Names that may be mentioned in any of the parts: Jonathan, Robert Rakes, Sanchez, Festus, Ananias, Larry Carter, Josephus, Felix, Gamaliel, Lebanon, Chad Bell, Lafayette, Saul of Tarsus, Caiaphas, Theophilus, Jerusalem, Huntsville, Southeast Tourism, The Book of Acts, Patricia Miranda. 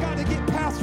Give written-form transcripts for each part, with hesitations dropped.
got to get past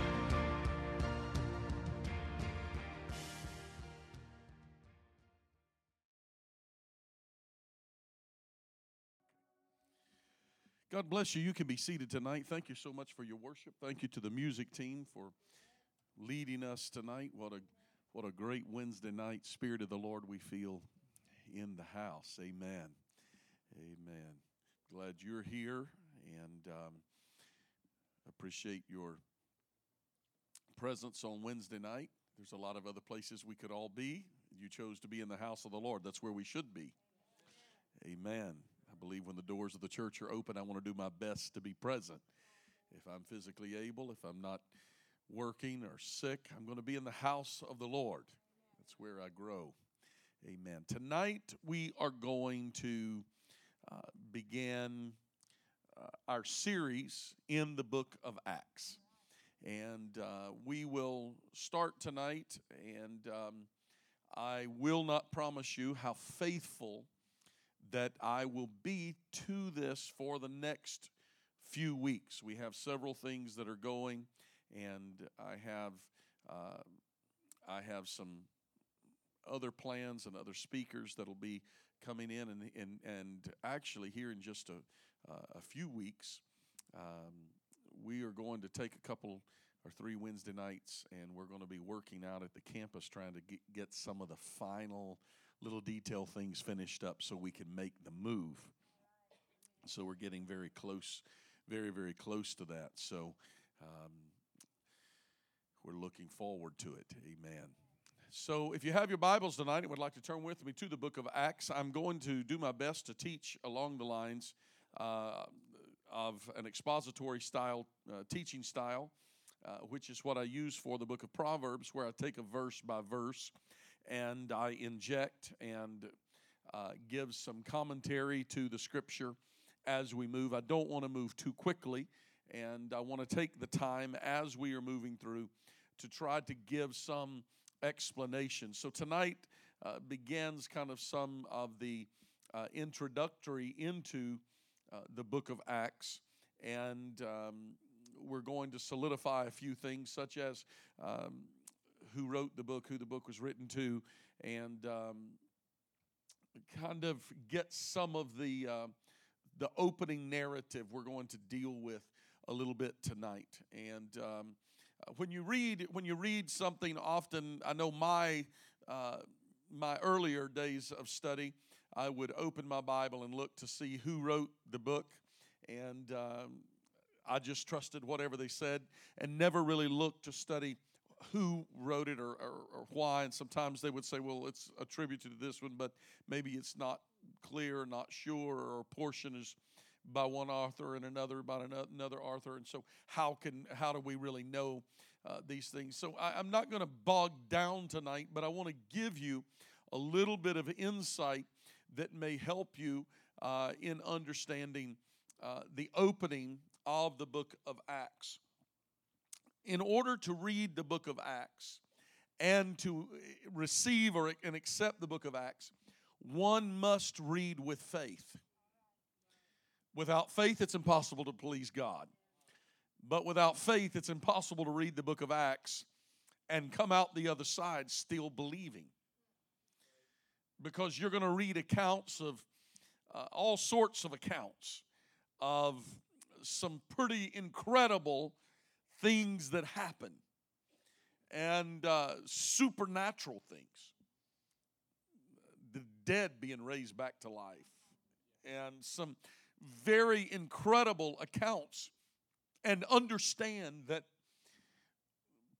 God bless you. You can be seated tonight. Thank you so much for your worship. Thank you to the music team for leading us tonight. What a great Wednesday night. Spirit of the Lord, we feel in the house. Amen. Amen. Glad you're here, and appreciate your presence on Wednesday night. There's a lot of other places we could all be. You chose to be in the house of the Lord. That's where we should be. Amen. I believe when the doors of the church are open, I want to do my best to be present. If I'm physically able, if I'm not working or sick, I'm going to be in the house of the Lord. That's where I grow. Amen. Tonight we are going to begin our series in the book of Acts. And we will start tonight, and I will not promise you how faithful that I will be to this for the next few weeks. We have several things that are going, and I have some other plans and other speakers that'll be coming in, and actually here in just a few weeks, we are going to take a couple or three Wednesday nights, and we're going to be working out at the campus trying to get some of the final little detail things finished up so we can make the move. So we're getting very close, very, very close to that. So we're looking forward to it. Amen. So if you have your Bibles tonight and would like to turn with me to the book of Acts, I'm going to do my best to teach along the lines of an expository style, teaching style, which is what I use for the book of Proverbs, where I take a verse by verse and I inject and give some commentary to the Scripture as we move. I don't want to move too quickly, and I want to take the time as we are moving through to try to give some explanation. So tonight begins kind of some of the introductory into the book of Acts, and we're going to solidify a few things such as who wrote the book, who the book was written to, and kind of get some of the opening narrative we're going to deal with a little bit tonight. And when you read something, often I know my earlier days of study, I would open my Bible and look to see who wrote the book, and I just trusted whatever they said and never really looked to study who wrote it or why. And sometimes they would say, well, it's attributed to this one, but maybe it's not clear, not sure, or a portion is by one author and another by another author. And so how do we really know these things? So I'm not going to bog down tonight, but I want to give you a little bit of insight that may help you in understanding the opening of the book of Acts. In order to read the book of Acts and to receive and accept the book of Acts, one must read with faith. Without faith, it's impossible to please God. But without faith, it's impossible to read the book of Acts and come out the other side still believing. Because you're going to read accounts of all sorts of accounts of some pretty incredible things that happen, and supernatural things, the dead being raised back to life, and some very incredible accounts, and understand that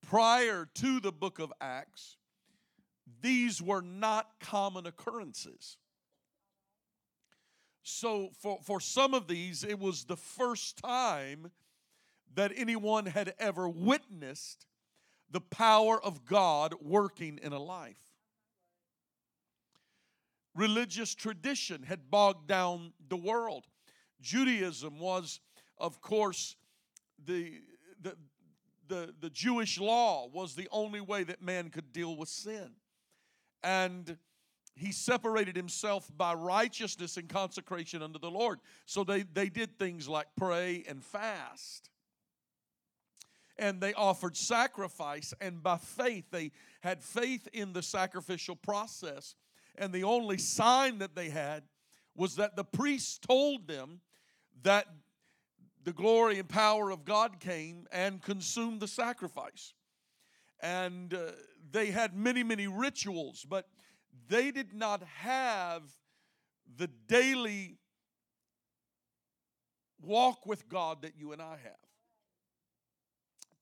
prior to the book of Acts, these were not common occurrences. So for some of these, it was the first time that anyone had ever witnessed the power of God working in a life. Religious tradition had bogged down the world. Judaism was, of course, the Jewish law was the only way that man could deal with sin. And he separated himself by righteousness and consecration unto the Lord. So they did things like pray and fast. And they offered sacrifice, and by faith, they had faith in the sacrificial process. And the only sign that they had was that the priest told them that the glory and power of God came and consumed the sacrifice. And they had many, many rituals, but they did not have the daily walk with God that you and I have.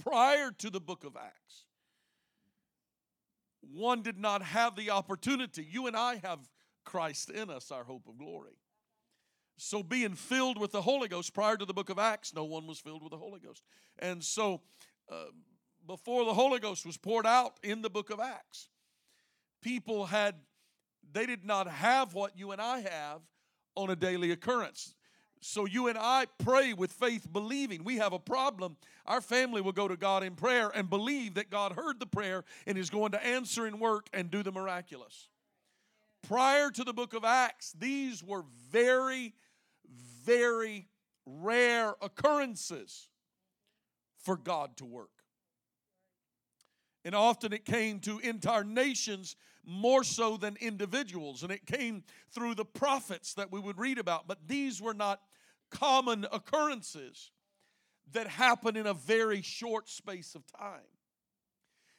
Prior to the book of Acts, one did not have the opportunity. You and I have Christ in us, our hope of glory. So being filled with the Holy Ghost, prior to the book of Acts, no one was filled with the Holy Ghost. And so before the Holy Ghost was poured out in the book of Acts, people they did not have what you and I have on a daily occurrence. So you and I pray with faith, believing. We have a problem. Our family will go to God in prayer and believe that God heard the prayer and is going to answer and work and do the miraculous. Prior to the book of Acts, these were very, very rare occurrences for God to work. And often it came to entire nations more so than individuals. And it came through the prophets that we would read about. But these were not common occurrences that happened in a very short space of time.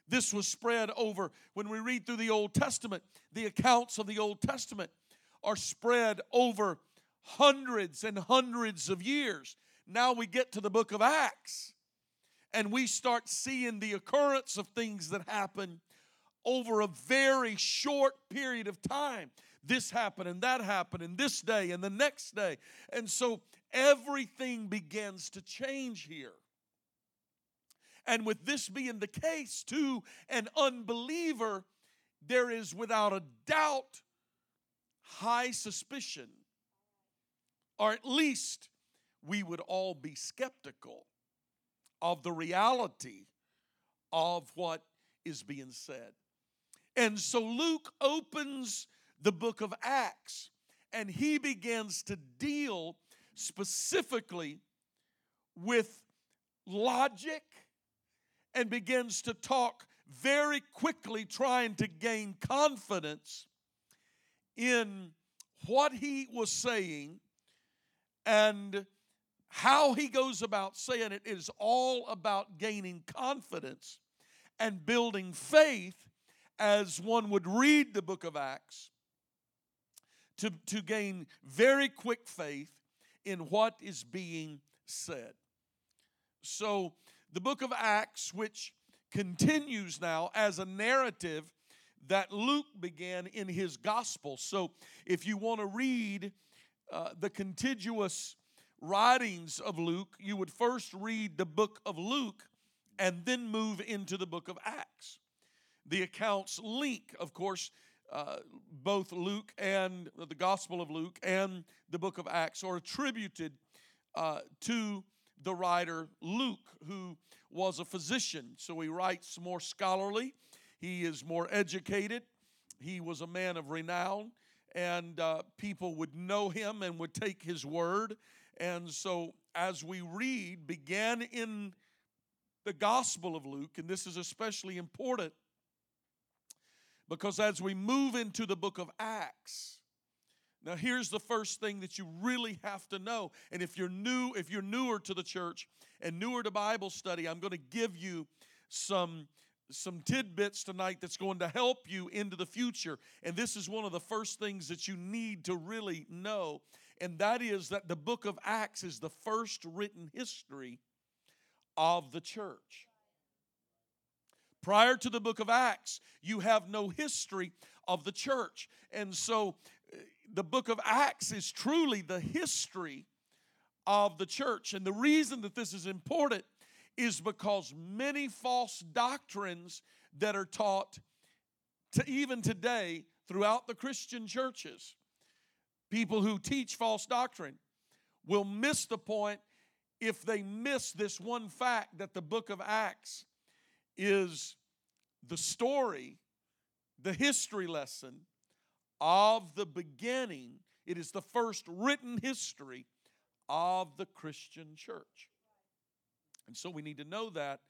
This was spread over, when we read through the Old Testament, the accounts of the Old Testament are spread over hundreds and hundreds of years. Now we get to the book of Acts, and we start seeing the occurrence of things that happen over a very short period of time. This happened and that happened and this day and the next day. And so everything begins to change here. And with this being the case to an unbeliever, there is without a doubt high suspicion, or at least we would all be skeptical of the reality of what is being said. And so Luke opens the book of Acts, and he begins to deal specifically with logic and begins to talk very quickly, trying to gain confidence in what he was saying and how he goes about saying it. Is all about gaining confidence and building faith as one would read the book of Acts to gain very quick faith in what is being said. So the book of Acts, which continues now as a narrative that Luke began in his gospel. So if you want to read the contiguous writings of Luke, you would first read the book of Luke and then move into the book of Acts. The accounts link, of course, both Luke and the Gospel of Luke and the book of Acts are attributed to the writer Luke, who was a physician. So he writes more scholarly. He is more educated. He was a man of renown, and people would know him and would take his word. And so as we read, began in the Gospel of Luke, and this is especially important because as we move into the book of Acts, now here's the first thing that you really have to know. And if you're newer to the church and newer to Bible study, I'm going to give you some tidbits tonight that's going to help you into the future. And this is one of the first things that you need to really know. and that is that the book of Acts is the first written history of the church. Prior to the book of Acts, you have no history of the church. And so the book of Acts is truly the history of the church. And the reason that this is important is because many false doctrines that are taught to even today throughout the Christian churches, people who teach false doctrine will miss the point if they miss this one fact that the book of Acts is the story, the history lesson of the beginning. It is the first written history of the Christian church. And so we need to know that,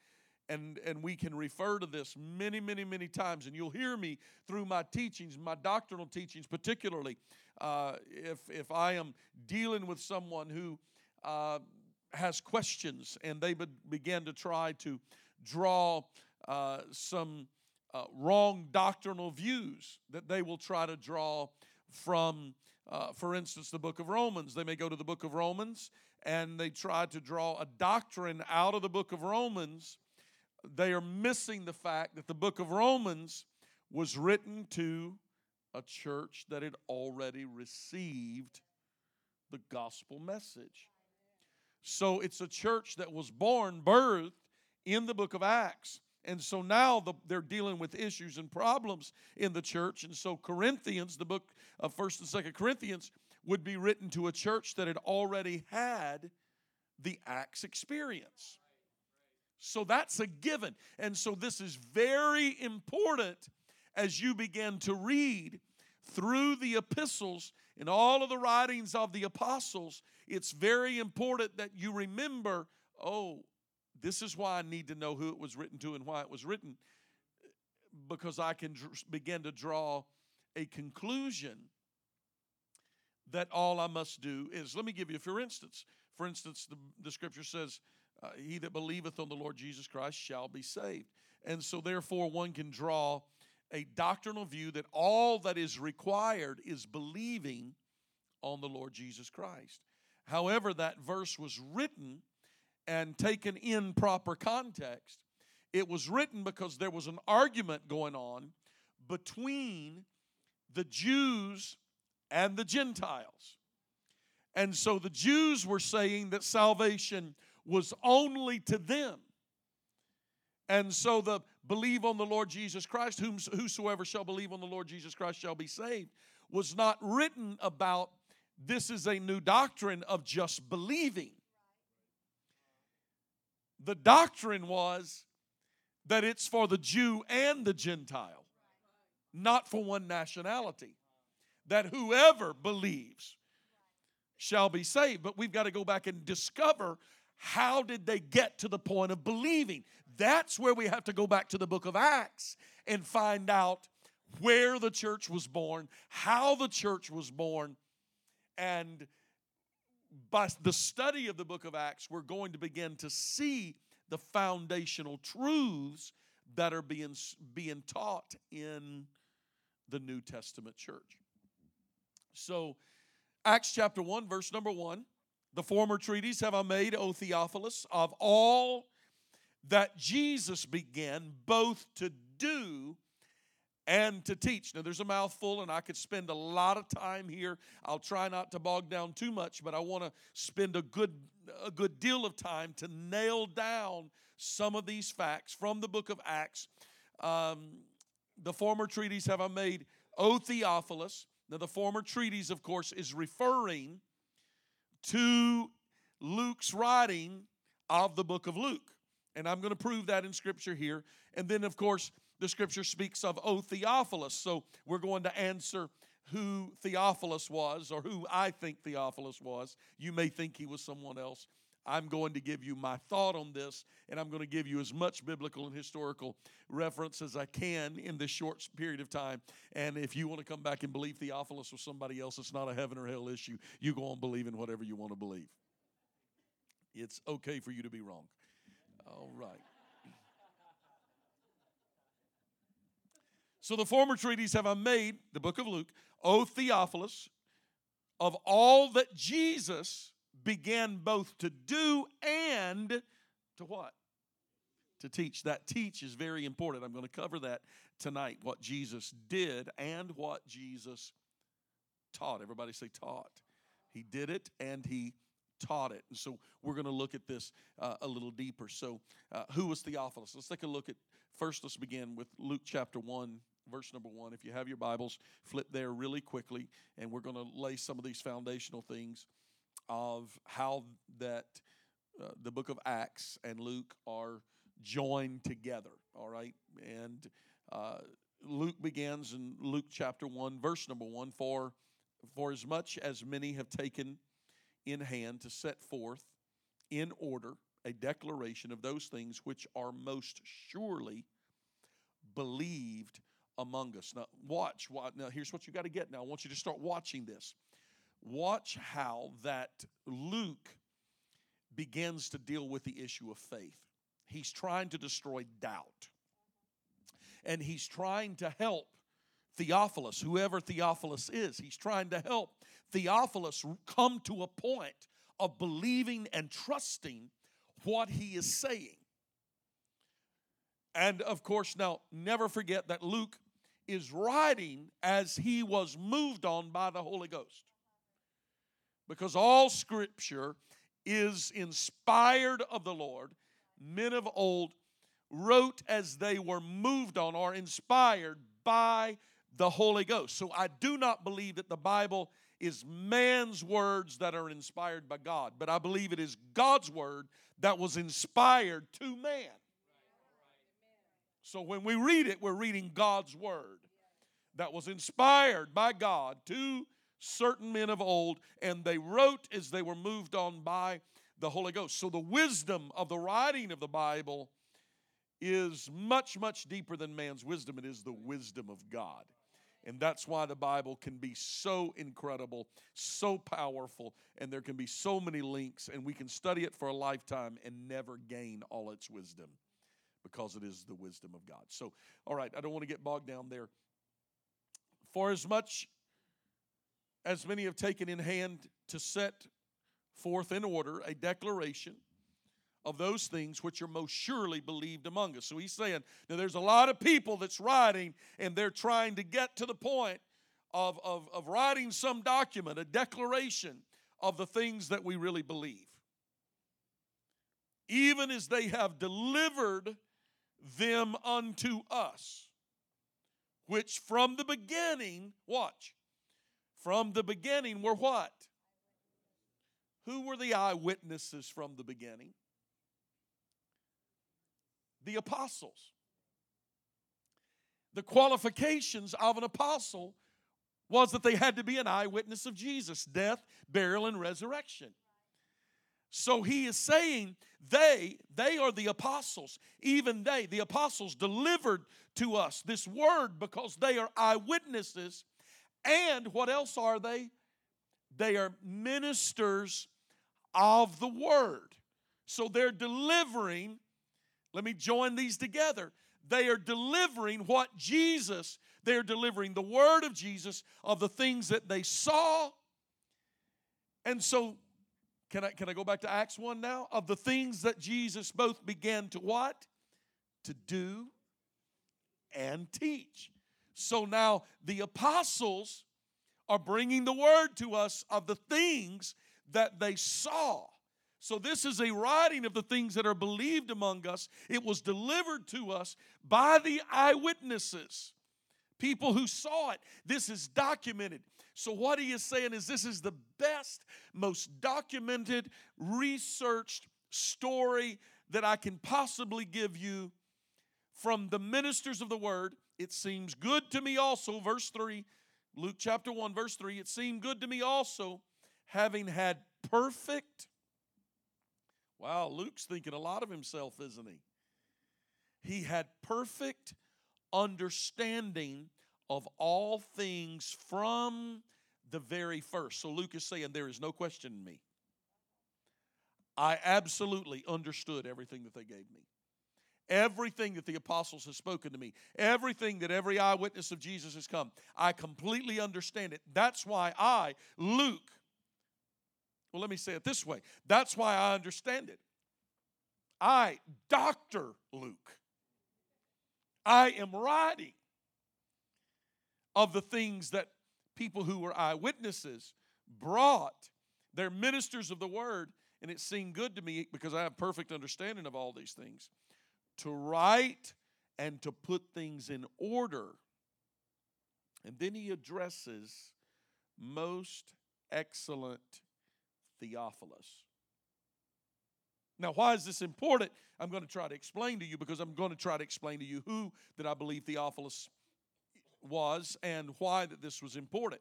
and we can refer to this many, many, many times. And you'll hear me through my teachings, my doctrinal teachings particularly, if I am dealing with someone who has questions and they begin to try to draw some wrong doctrinal views that they will try to draw from, for instance, the book of Romans. They may go to the book of Romans and they try to draw a doctrine out of the book of Romans. They are missing the fact that the book of Romans was written to a church that had already received the gospel message. So it's a church that was born, birthed in the book of Acts. And so now they're dealing with issues and problems in the church. And so Corinthians, the book of 1st and 2nd Corinthians, would be written to a church that had already had the Acts experience. So that's a given. And so this is very important as you begin to read through the epistles and all of the writings of the apostles. It's very important that you remember, oh, this is why I need to know who it was written to and why it was written, because I can begin to draw a conclusion that all I must do is, let me give you, for instance, the scripture says, he that believeth on the Lord Jesus Christ shall be saved. And so therefore one can draw a doctrinal view that all that is required is believing on the Lord Jesus Christ. However, that verse was written and taken in proper context. It was written because there was an argument going on between the Jews and the Gentiles. And so the Jews were saying that salvation was only to them. And so the believe on the Lord Jesus Christ, whosoever shall believe on the Lord Jesus Christ shall be saved, was not written about this is a new doctrine of just believing. The doctrine was that it's for the Jew and the Gentile, not for one nationality, that whoever believes shall be saved. But we've got to go back and discover how did they get to the point of believing. That's where we have to go back to the book of Acts and find out where the church was born, how the church was born, and by the study of the book of Acts, we're going to begin to see the foundational truths that are being taught in the New Testament church. So, Acts chapter 1, verse number 1, the former treatise have I made, O Theophilus, of all that Jesus began both to do and to teach. Now, there's a mouthful, and I could spend a lot of time here. I'll try not to bog down too much, but I want to spend a good deal of time to nail down some of these facts from the book of Acts. The former treatise have I made, O Theophilus. Now, the former treatise, of course, is referring to Luke's writing of the book of Luke. And I'm going to prove that in Scripture here. And then, of course, the Scripture speaks of, O Theophilus. So we're going to answer who Theophilus was, or who I think Theophilus was. You may think he was someone else. I'm going to give you my thought on this, and I'm going to give you as much biblical and historical reference as I can in this short period of time. And if you want to come back and believe Theophilus or somebody else, it's not a heaven or hell issue. You go on believing whatever you want to believe. It's okay for you to be wrong. All right. So the former treatise have I made, the book of Luke, O Theophilus, of all that Jesus began both to do and to what? To teach. That teach is very important. I'm going to cover that tonight, what Jesus did and what Jesus taught. Everybody say taught. He did it and he taught it. And so we're going to look at this a little deeper. So who was Theophilus? Let's take a look at, first let's begin with Luke chapter 1, verse number 1. If you have your Bibles, flip there really quickly, and we're going to lay some of these foundational things of how that the book of Acts and Luke are joined together, all right? And Luke begins in Luke chapter 1, verse number 1, For as much as many have taken in hand to set forth in order a declaration of those things which are most surely believed among us. Now, watch. Now, here's what you got to get. Now, I want you to start watching this. Watch how that Luke begins to deal with the issue of faith. He's trying to destroy doubt. And he's trying to help Theophilus, whoever Theophilus is, he's trying to help Theophilus come to a point of believing and trusting what he is saying. And, of course, now, never forget that Luke is writing as he was moved on by the Holy Ghost. Because all Scripture is inspired of the Lord. Men of old wrote as they were moved on or inspired by the Holy Ghost. So I do not believe that the Bible is man's words that are inspired by God, but I believe it is God's word that was inspired to man. So when we read it, we're reading God's word that was inspired by God to certain men of old, and they wrote as they were moved on by the Holy Ghost. So the wisdom of the writing of the Bible is much, much deeper than man's wisdom. It is the wisdom of God. And that's why the Bible can be so incredible, so powerful, and there can be so many links, and we can study it for a lifetime and never gain all its wisdom because it is the wisdom of God. So, all right, I don't want to get bogged down there. For as much as many have taken in hand to set forth in order a declaration of those things which are most surely believed among us. So he's saying, now there's a lot of people that's writing, and they're trying to get to the point of writing some document, a declaration of the things that we really believe. Even as they have delivered them unto us, which from the beginning, watch, from the beginning were what? Who were the eyewitnesses from the beginning? The apostles. The qualifications of an apostle was that they had to be an eyewitness of Jesus' death, burial, and resurrection. So he is saying they are the apostles. Even they, the apostles, delivered to us this word because they are eyewitnesses. And what else are they? They are ministers of the word. So they're delivering. Let me join these together. They are delivering what Jesus, they are delivering the word of Jesus, of the things that they saw. And so, can I go back to Acts 1 now? Of the things that Jesus both began to what? To do and teach. So now the apostles are bringing the word to us of the things that they saw. So this is a writing of the things that are believed among us. It was delivered to us by the eyewitnesses, people who saw it. This is documented. So what he is saying is this is the best, most documented, researched story that I can possibly give you from the ministers of the word. It seems good to me also, verse 3, Luke chapter 1, verse 3, it seemed good to me also, having had perfect. Wow, Luke's thinking a lot of himself, isn't he? He had perfect understanding of all things from the very first. So Luke is saying, there is no question in me. I absolutely understood everything that they gave me. Everything that the apostles have spoken to me, everything that every eyewitness of Jesus has come, I completely understand it. That's why I, Luke, well, let me say it this way. That's why I understand it. I, Dr. Luke, I am writing of the things that people who were eyewitnesses brought. They're ministers of the word, and it seemed good to me because I have perfect understanding of all these things, to write and to put things in order. And then he addresses most excellent Theophilus. Now, why is this important? I'm going to try to explain to you because I'm going to try to explain to you who that I believe Theophilus was and why that this was important.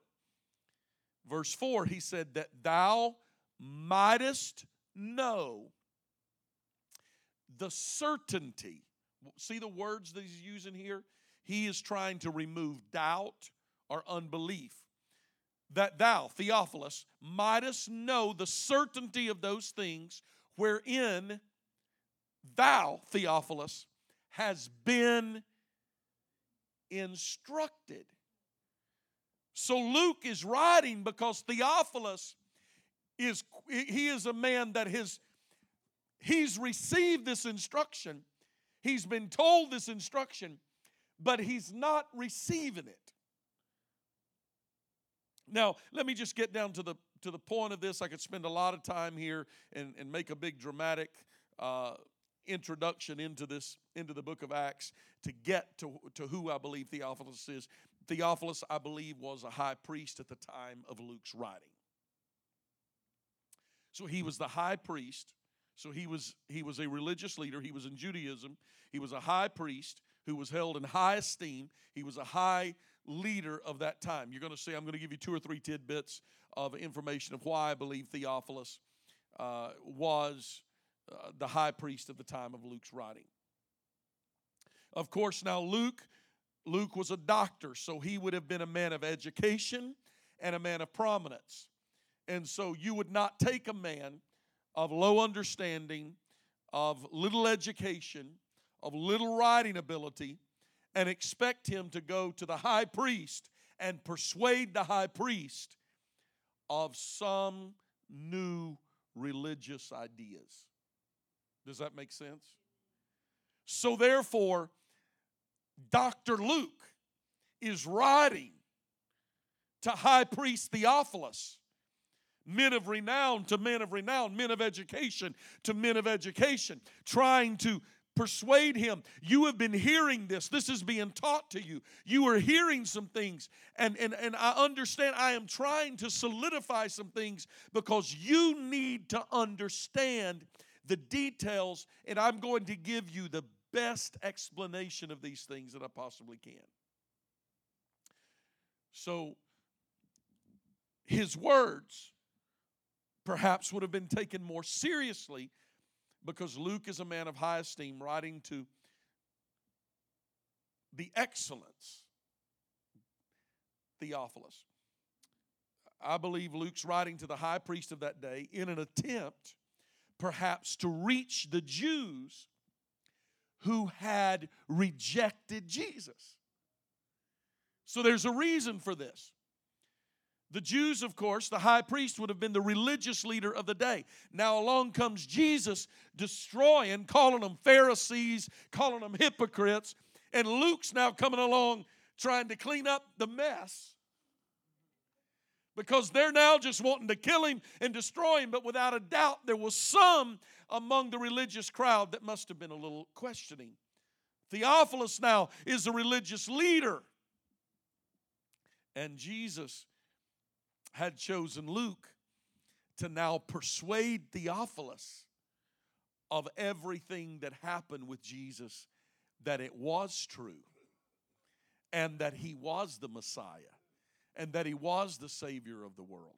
Verse 4, he said that thou mightest know the certainty. See the words that he's using here? He is trying to remove doubt or unbelief. That thou, Theophilus, mightest know the certainty of those things wherein thou, Theophilus, has been instructed. So Luke is writing because Theophilus is a man that he's received this instruction. He's been told this instruction, but he's not receiving it. Now, let me just get down to the point of this. I could spend a lot of time here and make a big dramatic introduction into the book of Acts to get to who I believe Theophilus is. Theophilus, I believe, was a high priest at the time of Luke's writing. So he was the high priest. So he was a religious leader. He was in Judaism. He was a high priest who was held in high esteem. He was a high leader of that time. You're going to see, I'm going to give you two or three tidbits of information of why I believe Theophilus was the high priest at the time of Luke's writing. Of course, now Luke was a doctor, so he would have been a man of education and a man of prominence. And so you would not take a man of low understanding, of little education, of little writing ability, and expect him to go to the high priest and persuade the high priest of some new religious ideas. Does that make sense? So therefore, Dr. Luke is writing to high priest Theophilus, men of renown to men of renown, men of education to men of education, trying to persuade him. You have been hearing this. This is being taught to you. You are hearing some things, and I understand. I am trying to solidify some things because you need to understand the details, and I'm going to give you the best explanation of these things that I possibly can. So his words perhaps would have been taken more seriously because Luke is a man of high esteem writing to the excellence Theophilus. I believe Luke's writing to the high priest of that day in an attempt perhaps to reach the Jews who had rejected Jesus. So there's a reason for this. The Jews, of course, the high priest would have been the religious leader of the day. Now along comes Jesus destroying, calling them Pharisees, calling them hypocrites, and Luke's now coming along trying to clean up the mess because they're now just wanting to kill him and destroy him. But without a doubt, there was some among the religious crowd that must have been a little questioning. Theophilus now is a religious leader, and Jesus had chosen Luke to now persuade Theophilus of everything that happened with Jesus, that it was true, and that he was the Messiah, and that he was the Savior of the world.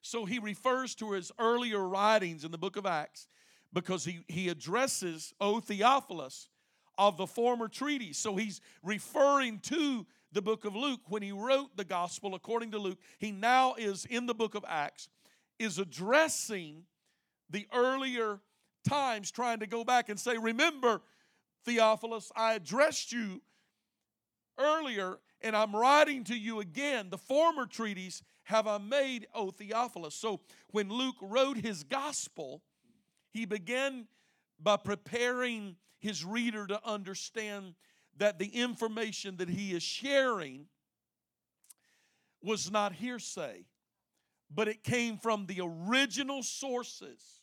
So he refers to his earlier writings in the book of Acts because he addresses, O Theophilus, of the former treatise. So he's referring to the book of Luke. When he wrote the gospel according to Luke, he now is in the book of Acts, is addressing the earlier times trying to go back and say, remember, Theophilus, I addressed you earlier, and I'm writing to you again. The former treatise have I made, O Theophilus. So when Luke wrote his gospel, he began by preparing his reader to understand that the information that he is sharing was not hearsay, but it came from the original sources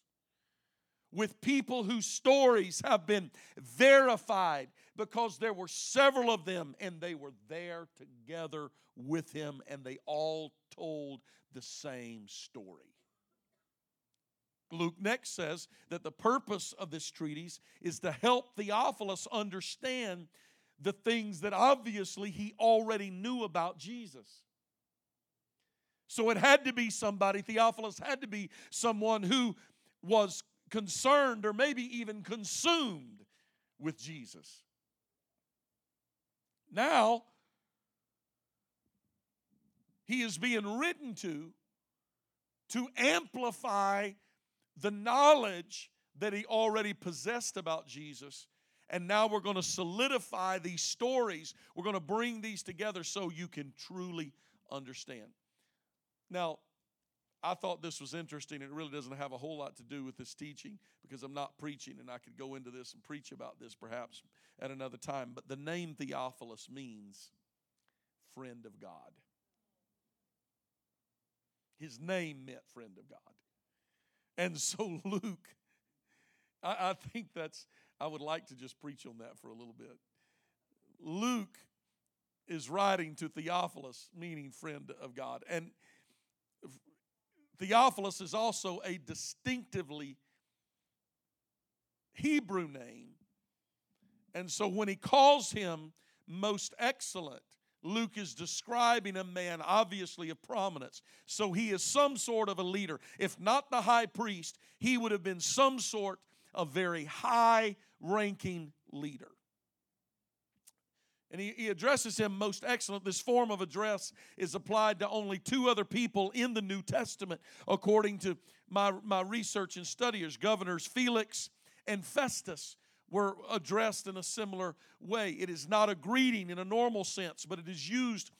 with people whose stories have been verified because there were several of them and they were there together with him and they all told the same story. Luke next says that the purpose of this treatise is to help Theophilus understand the things that obviously he already knew about Jesus. So it had to be somebody, Theophilus had to be someone who was concerned or maybe even consumed with Jesus. Now, he is being written to amplify the knowledge that he already possessed about Jesus. And now we're going to solidify these stories. We're going to bring these together so you can truly understand. Now, I thought this was interesting. It really doesn't have a whole lot to do with this teaching because I'm not preaching, and I could go into this and preach about this perhaps at another time. But the name Theophilus means friend of God. His name meant friend of God. And so Luke, I think I would like to just preach on that for a little bit. Luke is writing to Theophilus, meaning friend of God. And Theophilus is also a distinctively Hebrew name. And so when he calls him most excellent, Luke is describing a man obviously of prominence. So he is some sort of a leader. If not the high priest, he would have been some sort of very high-ranking leader. And he addresses him most excellent. This form of address is applied to only two other people in the New Testament, according to my research and studiers. Governors Felix and Festus were addressed in a similar way. It is not a greeting in a normal sense, but it is used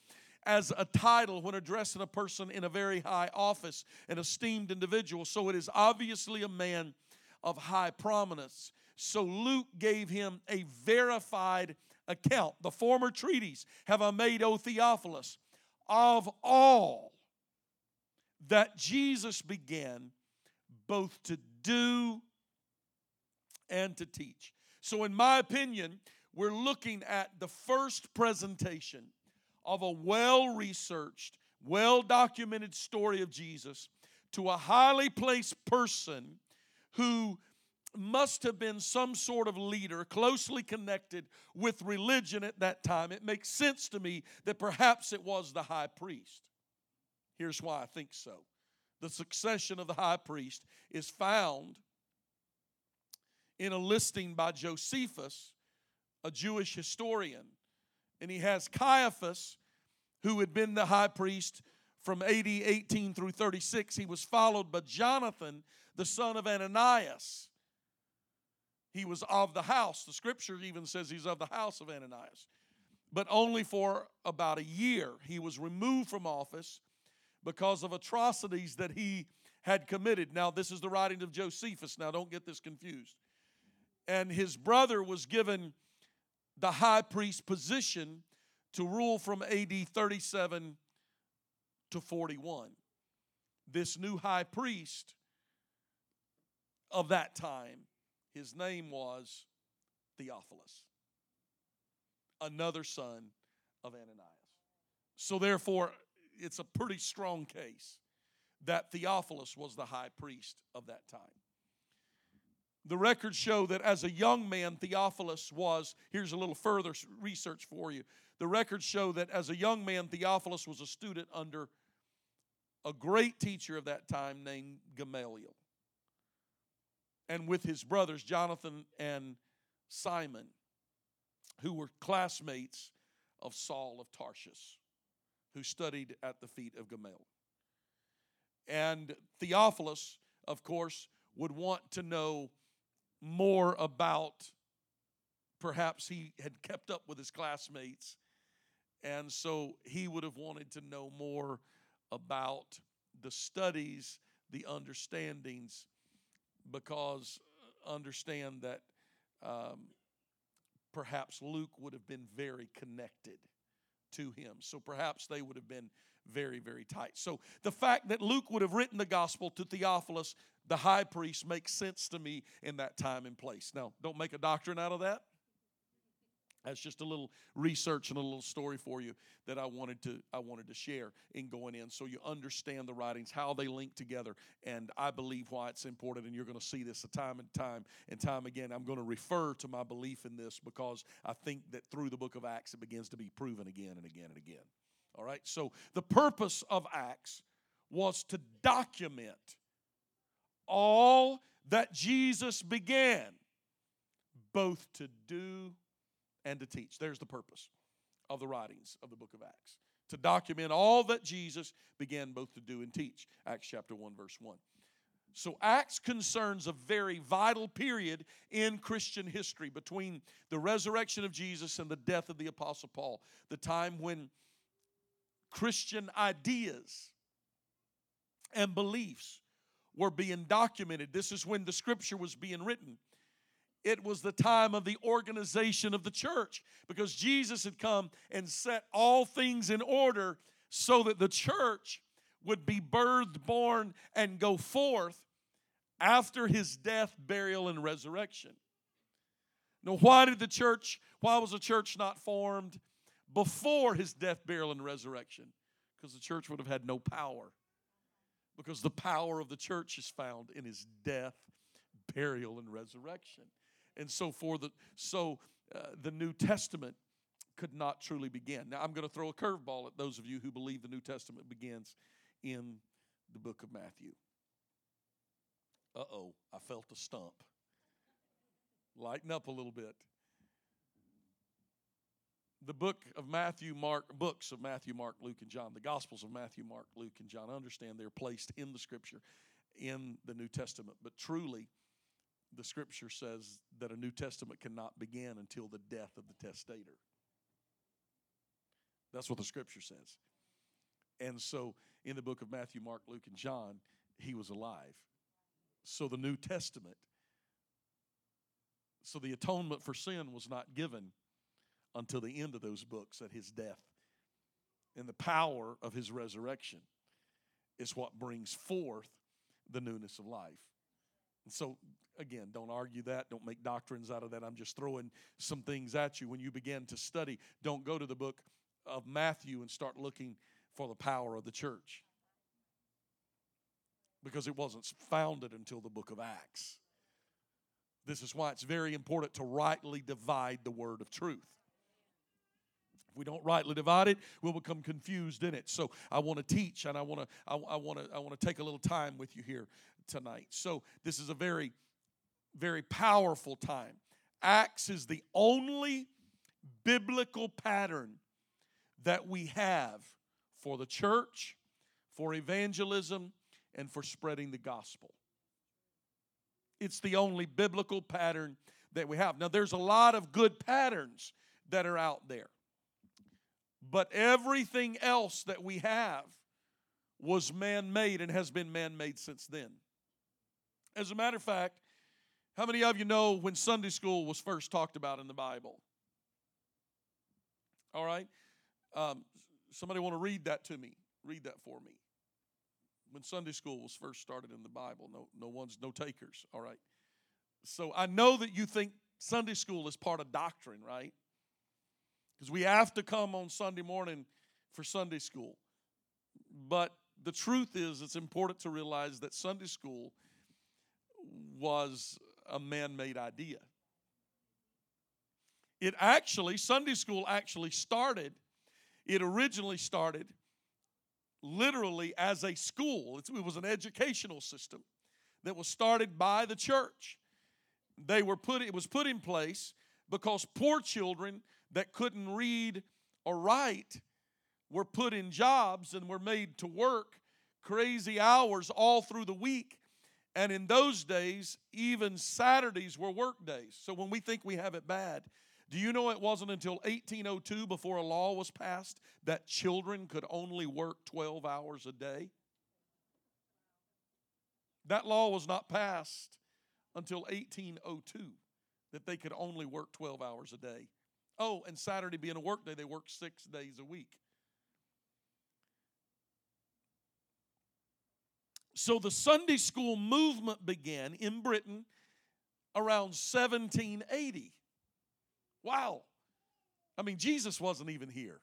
as a title when addressing a person in a very high office, an esteemed individual. So it is obviously a man of high prominence. So Luke gave him a verified account. The former treatise have I made, O Theophilus, of all that Jesus began both to do and to teach. So in my opinion, we're looking at the first presentation of a well-researched, well-documented story of Jesus to a highly placed person who must have been some sort of leader closely connected with religion at that time. It makes sense to me that perhaps it was the high priest. Here's why I think so. The succession of the high priest is found in a listing by Josephus, a Jewish historian, and he has Caiaphas, who had been the high priest from AD 18 through 36. He was followed by Jonathan, the son of Ananias. He was of the house. The scripture even says he's of the house of Ananias. But only for about a year. He was removed from office because of atrocities that he had committed. Now, this is the writing of Josephus. Now, don't get this confused. And his brother was given the high priest position to rule from AD 37 to 41. This new high priest of that time, his name was Theophilus, another son of Ananias. So therefore, it's a pretty strong case that Theophilus was the high priest of that time. The records show that as a young man, Theophilus was, here's a little further research for you. The records show that as a young man, Theophilus was a student under a great teacher of that time named Gamaliel, and with his brothers, Jonathan and Simon, who were classmates of Saul of Tarsus, who studied at the feet of Gamaliel. And Theophilus, of course, would want to know more about, perhaps he had kept up with his classmates, and so he would have wanted to know more about the studies, the understandings, because understand that perhaps Luke would have been very connected to him. So perhaps they would have been very, very tight. So the fact that Luke would have written the gospel to Theophilus, the high priest, makes sense to me in that time and place. Now, don't make a doctrine out of that. That's just a little research and a little story for you that I wanted to share in going in, so you understand the writings, how they link together, and I believe why it's important. And you're going to see this time and time again. I'm going to refer to my belief in this because I think that through the book of Acts it begins to be proven again and again and again. All right. So the purpose of Acts was to document all that Jesus began, both to do and to teach. There's the purpose of the writings of the book of Acts. To document all that Jesus began both to do and teach. Acts chapter 1, verse 1. So Acts concerns a very vital period in Christian history between the resurrection of Jesus and the death of the Apostle Paul. The time when Christian ideas and beliefs were being documented. This is when the scripture was being written. It was the time of the organization of the church, because Jesus had come and set all things in order so that the church would be birthed, born, and go forth after his death, burial, and resurrection. Now, why was the church not formed before his death, burial, and resurrection? Because the church would have had no power, because the power of the church is found in his death, burial, and resurrection. And so the New Testament could not truly begin. Now, I'm going to throw a curveball at those of you who believe the New Testament begins in the book of Matthew. Uh-oh, I felt a stump. Lighten up a little bit. The book of Matthew, Mark, books of Matthew, Mark, Luke, and John, the Gospels of Matthew, Mark, Luke, and John, I understand they're placed in the Scripture in the New Testament, but truly, the scripture says that a New Testament cannot begin until the death of the testator. That's what the scripture says. And so in the book of Matthew, Mark, Luke, and John, he was alive. So the New Testament, so the atonement for sin was not given until the end of those books at his death. And the power of his resurrection is what brings forth the newness of life. And so, again, don't argue that. Don't make doctrines out of that. I'm just throwing some things at you. When you begin to study, don't go to the book of Matthew and start looking for the power of the church, because it wasn't founded until the book of Acts. This is why it's very important to rightly divide the word of truth. If we don't rightly divide it, we'll become confused in it. So I want to teach, and I want to take a little time with you here tonight. So this is a very, very powerful time. Acts is the only biblical pattern that we have for the church, for evangelism, and for spreading the gospel. It's the only biblical pattern that we have. Now, there's a lot of good patterns that are out there, but everything else that we have was man-made and has been man-made since then. As a matter of fact, how many of you know when Sunday school was first talked about in the Bible? All right? Somebody want to read that to me? Read that for me. When Sunday school was first started in the Bible, no takers. All right. So I know that you think Sunday school is part of doctrine, right? Because we have to come on Sunday morning for Sunday school. But the truth is, it's important to realize that Sunday school was a man-made idea. Sunday school actually started, it originally started literally as a school. It was an educational system that was started by the church. It was put in place because poor children that couldn't read or write were put in jobs and were made to work crazy hours all through the week And in those days, even Saturdays were work days. So when we think we have it bad, do you know it wasn't until 1802, before a law was passed, that children could only work 12 hours a day? That law was not passed until 1802, that they could only work 12 hours a day. Oh, and Saturday being a work day, they worked 6 days a week. So the Sunday school movement began in Britain around 1780. Wow. I mean, Jesus wasn't even here.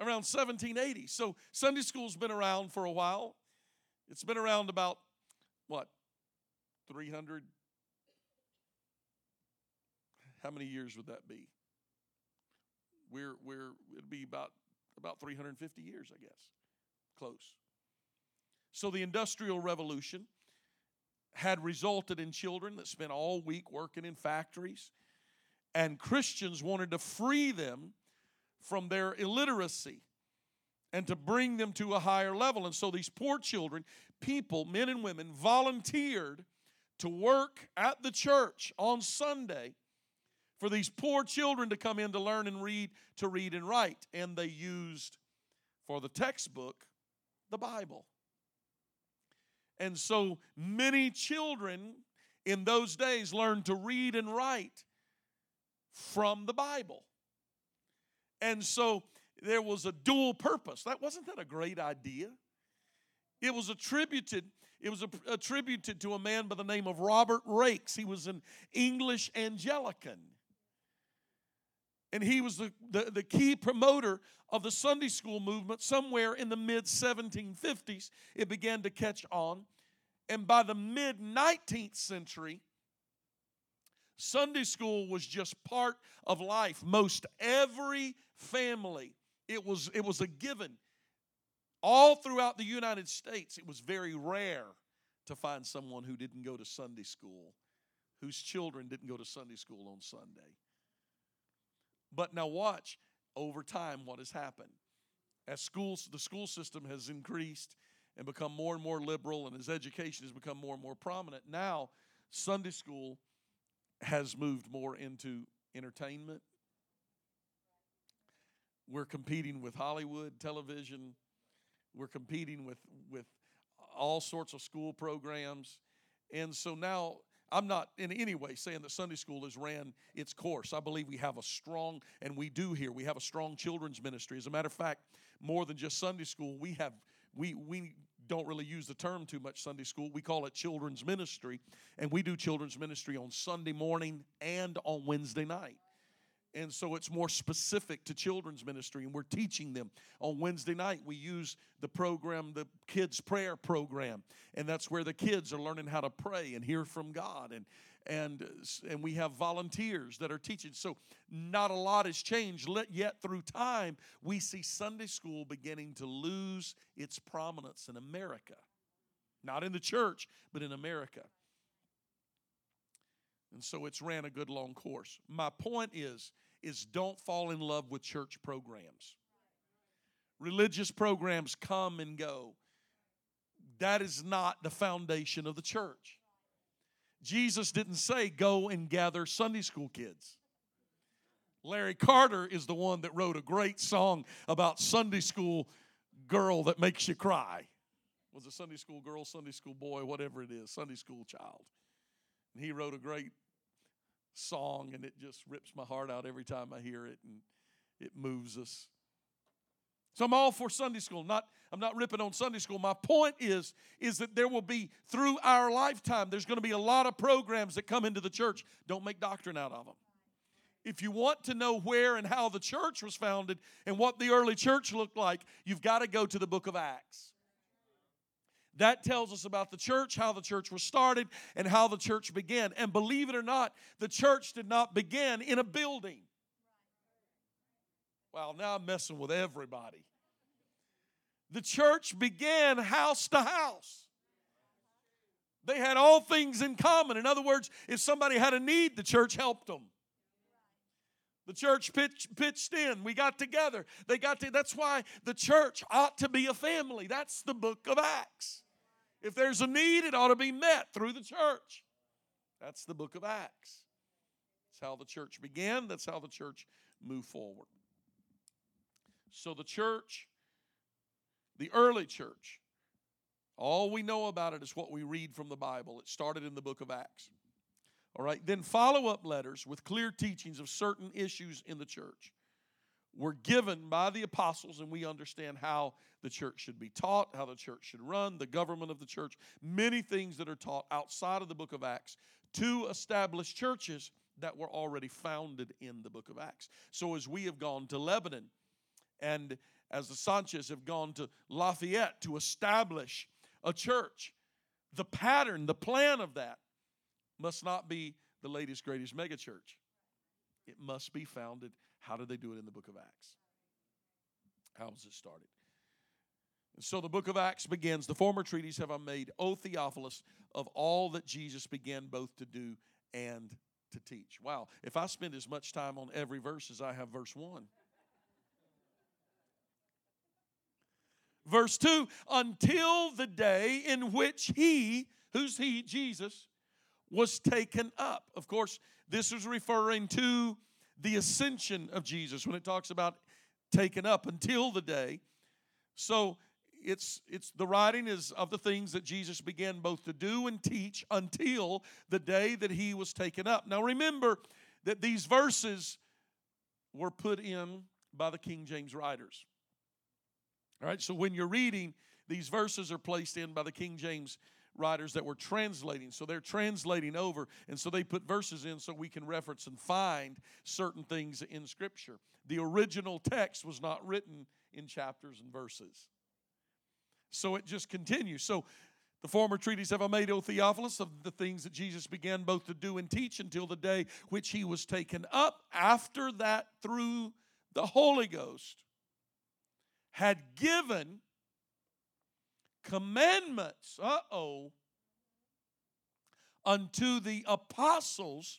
Around 1780. So Sunday school's been around for a while. It's been around about, 300? How many years would that be? It'd be about 350 years, I guess. Close. So the Industrial Revolution had resulted in children that spent all week working in factories, and Christians wanted to free them from their illiteracy and to bring them to a higher level. And so these poor children, people, men and women, volunteered to work at the church on Sunday for these poor children to come in to learn and read, to read and write. And they used for the textbook the Bible. And so many children in those days learned to read and write from the Bible. And so there was a dual purpose. Wasn't that a great idea? It was attributed. It was attributed to a man by the name of Robert Rakes. He was an English Anglican. And he was the key promoter of the Sunday school movement somewhere in the mid-1750s. It began to catch on. And by the mid-19th century, Sunday school was just part of life. Most every family, it was a given. All throughout the United States, it was very rare to find someone who didn't go to Sunday school, whose children didn't go to Sunday school on Sunday. But now watch, over time, what has happened. As the school system has increased and become more and more liberal, and as education has become more and more prominent, now Sunday school has moved more into entertainment. We're competing with Hollywood television. We're competing with all sorts of school programs. And so now, I'm not in any way saying that Sunday school has ran its course. I believe we have we have a strong children's ministry. As a matter of fact, more than just Sunday school, we don't really use the term too much, Sunday school. We call it children's ministry, and we do children's ministry on Sunday morning and on Wednesday night. And so it's more specific to children's ministry, and we're teaching them. On Wednesday night, we use the program, the kids' prayer program, and that's where the kids are learning how to pray and hear from God. And we have volunteers that are teaching. So not a lot has changed, yet through time, we see Sunday school beginning to lose its prominence in America. Not in the church, but in America. And so it's ran a good long course. My point is don't fall in love with church programs. Religious programs come and go. That is not the foundation of the church. Jesus didn't say, go and gather Sunday school kids. Larry Carter is the one that wrote a great song about Sunday school girl that makes you cry. Was it Sunday school girl, Sunday school boy, whatever it is, Sunday school child. And he wrote a great song, and it just rips my heart out every time I hear it, and it moves us. So I'm all for Sunday school. I'm not ripping on Sunday school. My point is that there will be, through our lifetime, there's going to be a lot of programs that come into the church. Don't make doctrine out of them. If you want to know where and how the church was founded and what the early church looked like, you've got to go to the book of Acts. That tells us about the church, how the church was started, and how the church began. And believe it or not, the church did not begin in a building. Wow, now I'm messing with everybody. The church began house to house. They had all things in common. In other words, if somebody had a need, the church helped them. The church pitched in. We got together. That's why the church ought to be a family. That's the book of Acts. If there's a need, it ought to be met through the church. That's the book of Acts. That's how the church began. That's how the church moved forward. So the church, the early church, all we know about it is what we read from the Bible. It started in the book of Acts. All right, then follow-up letters with clear teachings of certain issues in the church were given by the apostles, and we understand how the church should be taught, how the church should run, the government of the church, many things that are taught outside of the book of Acts to establish churches that were already founded in the book of Acts. So as we have gone to Lebanon and as the Sanchez have gone to Lafayette to establish a church, the pattern, the plan of that must not be the latest, greatest megachurch. It must be founded. How did they do it in the book of Acts? How was it started? And so the book of Acts begins, the former treaties have I made, O Theophilus, of all that Jesus began both to do and to teach. Wow, if I spend as much time on every verse as I have verse 1. Verse 2, until the day in which he, who's he, Jesus, was taken up. Of course, this is referring to the ascension of Jesus when it talks about taken up until the day. So it's the writing is of the things that Jesus began both to do and teach until the day that he was taken up. Now remember that these verses were put in by the King James writers. All right, so when you're reading, these verses are placed in by the King James writers that were translating. So they're translating over, and so they put verses in so we can reference and find certain things in Scripture. The original text was not written in chapters and verses. So it just continues. So the former treaties have I made, O Theophilus, of the things that Jesus began both to do and teach until the day which he was taken up. After that, through the Holy Ghost, had given commandments, unto the apostles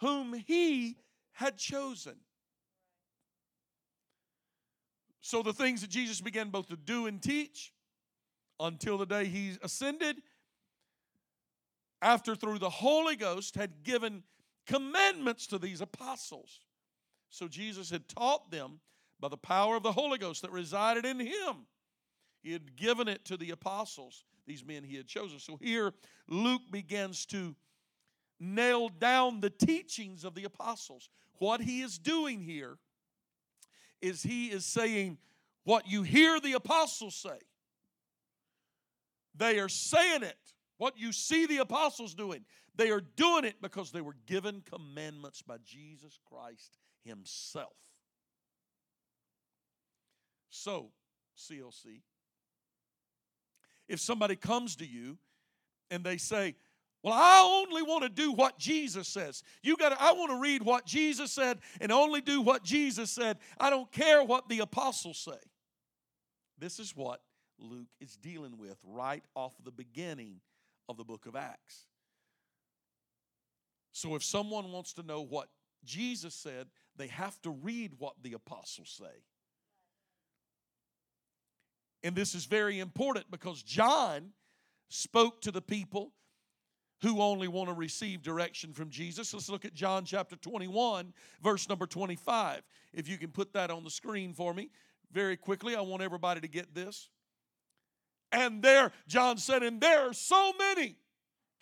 whom he had chosen. So the things that Jesus began both to do and teach until the day he ascended, after through the Holy Ghost had given commandments to these apostles. So Jesus had taught them by the power of the Holy Ghost that resided in him. He had given it to the apostles, these men he had chosen. So here Luke begins to nail down the teachings of the apostles. What he is doing here is he is saying what you hear the apostles say. They are saying it. What you see the apostles doing, they are doing it because they were given commandments by Jesus Christ himself. So, CLC, if somebody comes to you and they say, well, I only want to do what Jesus says. I want to read what Jesus said and only do what Jesus said. I don't care what the apostles say. This is what Luke is dealing with right off the beginning of the book of Acts. So if someone wants to know what Jesus said, they have to read what the apostles say. And this is very important because John spoke to the people who only want to receive direction from Jesus. Let's look at John chapter 21, verse number 25. If you can put that on the screen for me very quickly. I want everybody to get this. And there, John said, and there are so many.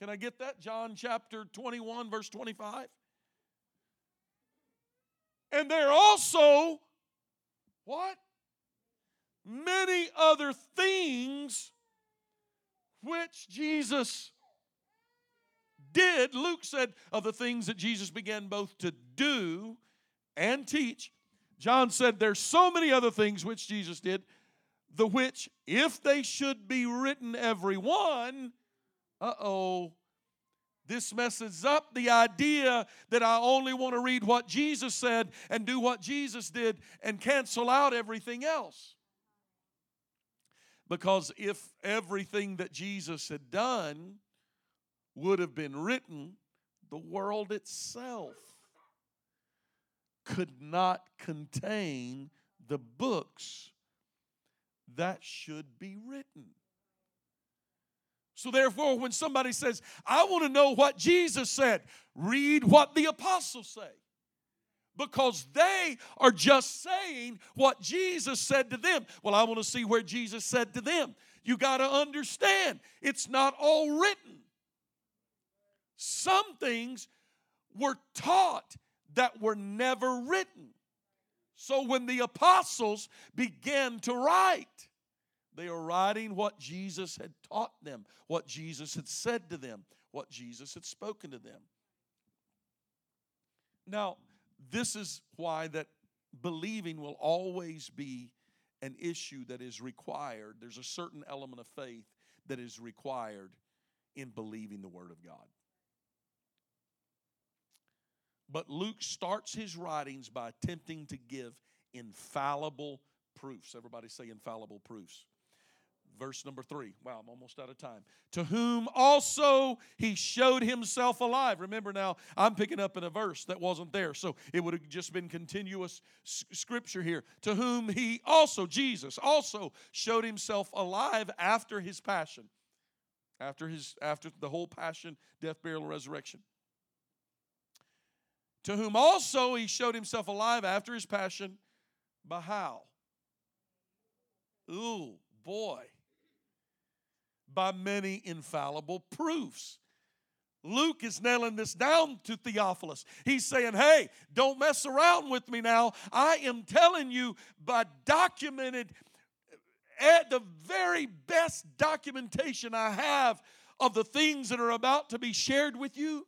Can I get that? John chapter 21, verse 25. And there are also, what? Many other things which Jesus did. Luke said of the things that Jesus began both to do and teach. John said there's so many other things which Jesus did, the which, if they should be written every one, this messes up the idea that I only want to read what Jesus said and do what Jesus did and cancel out everything else. Because if everything that Jesus had done would have been written, the world itself could not contain the books that should be written. So therefore, when somebody says, I want to know what Jesus said, read what the apostles say. Because they are just saying what Jesus said to them. Well, I want to see where Jesus said to them. You got to understand, it's not all written. Some things were taught that were never written. So when the apostles began to write, they are writing what Jesus had taught them, what Jesus had said to them, what Jesus had spoken to them. Now, this is why that believing will always be an issue that is required. There's a certain element of faith that is required in believing the Word of God. But Luke starts his writings by attempting to give infallible proofs. Everybody say infallible proofs. Verse number 3. Wow, I'm almost out of time. To whom also he showed himself alive. Remember now, I'm picking up in a verse that wasn't there, so it would have just been continuous scripture here. To whom he also, Jesus, also showed himself alive after his passion. After the whole passion, death, burial, and resurrection. To whom also he showed himself alive after his passion, by how? Ooh, boy. By many infallible proofs. Luke is nailing this down to Theophilus. He's saying, hey, don't mess around with me now. I am telling you by documented, at the very best documentation I have of the things that are about to be shared with you,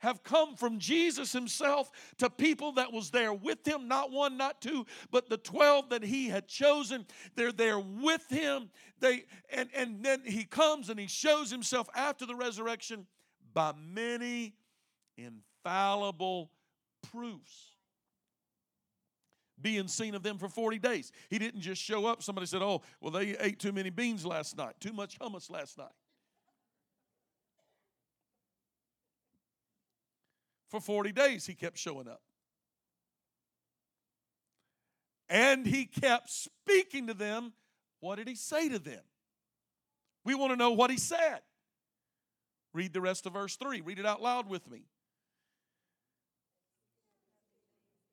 have come from Jesus himself to people that was there with him, not one, not two, but the 12 that he had chosen. They're there with him. And then he comes and he shows himself after the resurrection by many infallible proofs. Being seen of them for 40 days. He didn't just show up. Somebody said, oh, well, they ate too many beans last night, too much hummus last night. For 40 days he kept showing up. And he kept speaking to them. What did he say to them? We want to know what he said. Read the rest of verse 3. Read it out loud with me.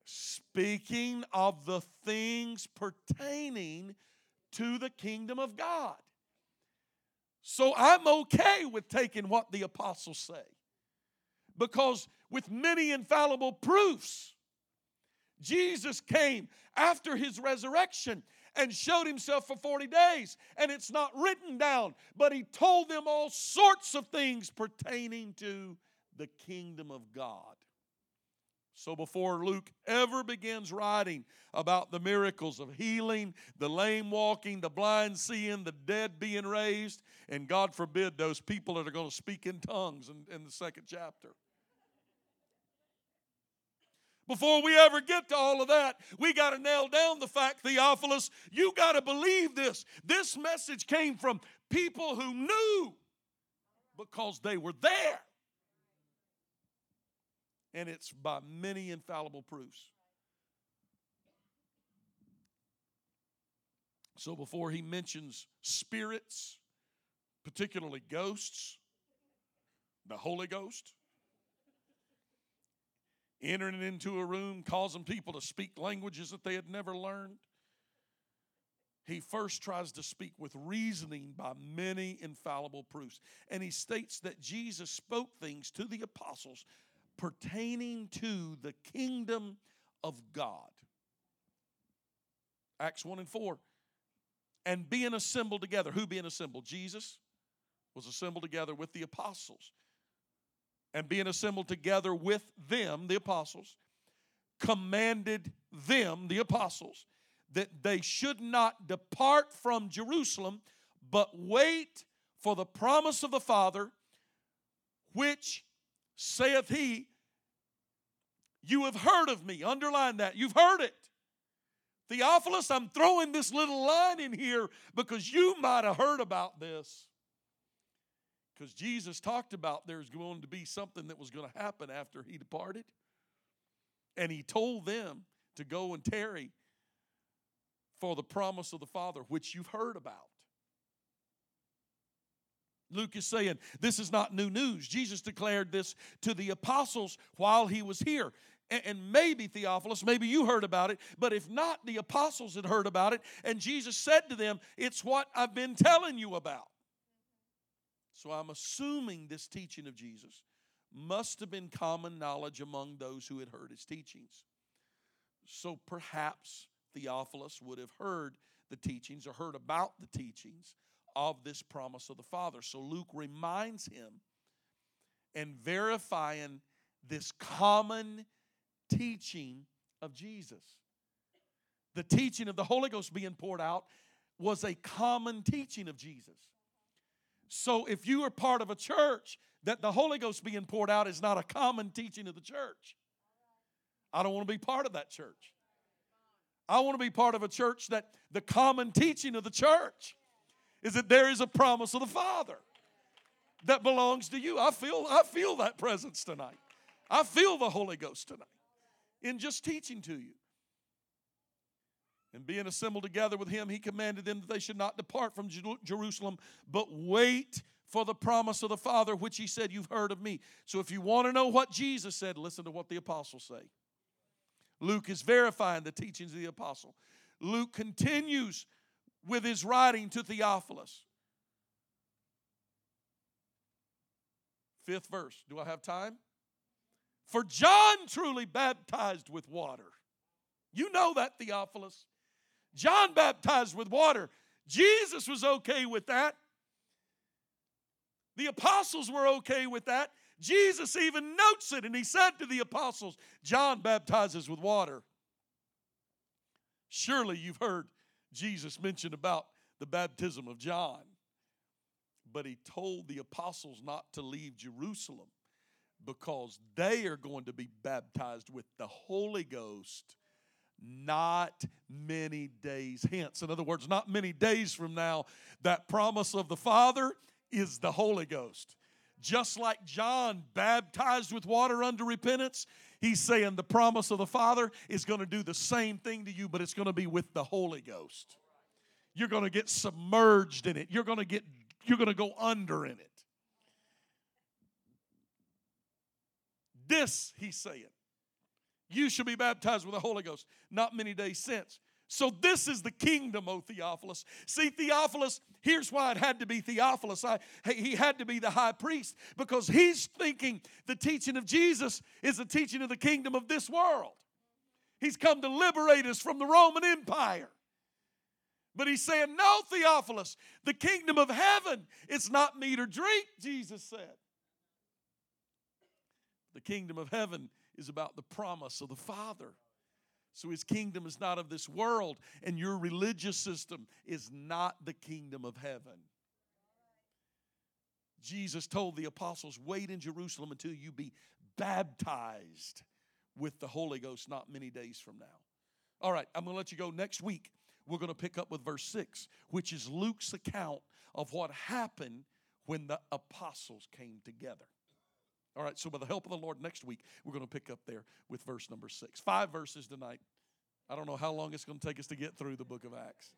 Speaking of the things pertaining to the kingdom of God. So I'm okay with taking what the apostles say. Because with many infallible proofs, Jesus came after his resurrection and showed himself for 40 days. And it's not written down, but he told them all sorts of things pertaining to the kingdom of God. So before Luke ever begins writing about the miracles of healing, the lame walking, the blind seeing, the dead being raised, and God forbid those people that are going to speak in tongues in the second chapter. Before we ever get to all of that, we got to nail down the fact, Theophilus, you got to believe this. This message came from people who knew because they were there. And it's by many infallible proofs. So before he mentions spirits, particularly ghosts, the Holy Ghost, entering into a room, causing people to speak languages that they had never learned, he first tries to speak with reasoning by many infallible proofs. And he states that Jesus spoke things to the apostles pertaining to the kingdom of God. Acts 1 and 4. And being assembled together. Who being assembled? Jesus was assembled together with the apostles. And being assembled together with them, the apostles, commanded them, the apostles, that they should not depart from Jerusalem, but wait for the promise of the Father, which saith he, you have heard of me. Underline that. You've heard it. Theophilus, I'm throwing this little line in here because you might have heard about this. Because Jesus talked about there's going to be something that was going to happen after he departed. And he told them to go and tarry for the promise of the Father, which you've heard about. Luke is saying this is not new news. Jesus declared this to the apostles while he was here. And maybe, Theophilus, maybe you heard about it, but if not, the apostles had heard about it, and Jesus said to them, it's what I've been telling you about. So I'm assuming this teaching of Jesus must have been common knowledge among those who had heard his teachings. So perhaps Theophilus would have heard the teachings or heard about the teachings of this promise of the Father. So Luke reminds him and verifying this common teaching of Jesus. The teaching of the Holy Ghost being poured out was a common teaching of Jesus. So if you are part of a church that the Holy Ghost being poured out is not a common teaching of the church, I don't want to be part of that church. I want to be part of a church that the common teaching of the church is that there is a promise of the Father that belongs to you. I feel that presence tonight. I feel the Holy Ghost tonight in just teaching to you. And being assembled together with him, he commanded them that they should not depart from Jerusalem, but wait for the promise of the Father, which he said, you've heard of me. So if you want to know what Jesus said, listen to what the apostles say. Luke is verifying the teachings of the apostle. Luke continues with his writing to Theophilus. Fifth verse. Do I have time? For John truly baptized with water. You know that, Theophilus. John baptized with water. Jesus was okay with that. The apostles were okay with that. Jesus even notes it, and he said to the apostles, John baptizes with water. Surely you've heard Jesus mentioned about the baptism of John. But he told the apostles not to leave Jerusalem because they are going to be baptized with the Holy Ghost not many days hence. In other words, not many days from now, that promise of the Father is the Holy Ghost. Just like John baptized with water under repentance, he's saying the promise of the Father is going to do the same thing to you, but it's going to be with the Holy Ghost. You're going to get submerged in it. You're going to go under in it. This, he's saying, you shall be baptized with the Holy Ghost not many days since. So this is the kingdom, O Theophilus. See, Theophilus, here's why it had to be Theophilus. He had to be the high priest because he's thinking the teaching of Jesus is the teaching of the kingdom of this world. He's come to liberate us from the Roman Empire. But he's saying, no, Theophilus, the kingdom of heaven, it's not meat or drink, Jesus said. The kingdom of heaven is about the promise of the Father. So his kingdom is not of this world, and your religious system is not the kingdom of heaven. Jesus told the apostles, wait in Jerusalem until you be baptized with the Holy Ghost not many days from now. All right, I'm going to let you go next week. We're going to pick up with verse 6, which is Luke's account of what happened when the apostles came together. All right, so by the help of the Lord, next week, we're going to pick up there with verse number 6. 5 verses tonight. I don't know how long it's going to take us to get through the book of Acts.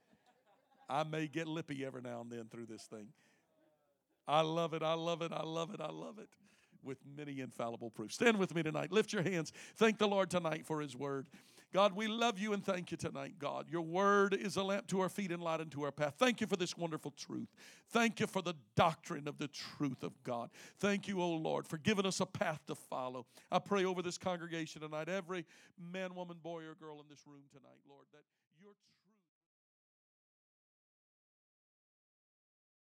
I may get lippy every now and then through this thing. I love it, I love it, I love it, I love it. With many infallible proofs. Stand with me tonight. Lift your hands. Thank the Lord tonight for his word. God, we love you and thank you tonight, God. Your word is a lamp to our feet and light unto our path. Thank you for this wonderful truth. Thank you for the doctrine of the truth of God. Thank you, O Lord, for giving us a path to follow. I pray over this congregation tonight, every man, woman, boy, or girl in this room tonight, Lord, that your truth.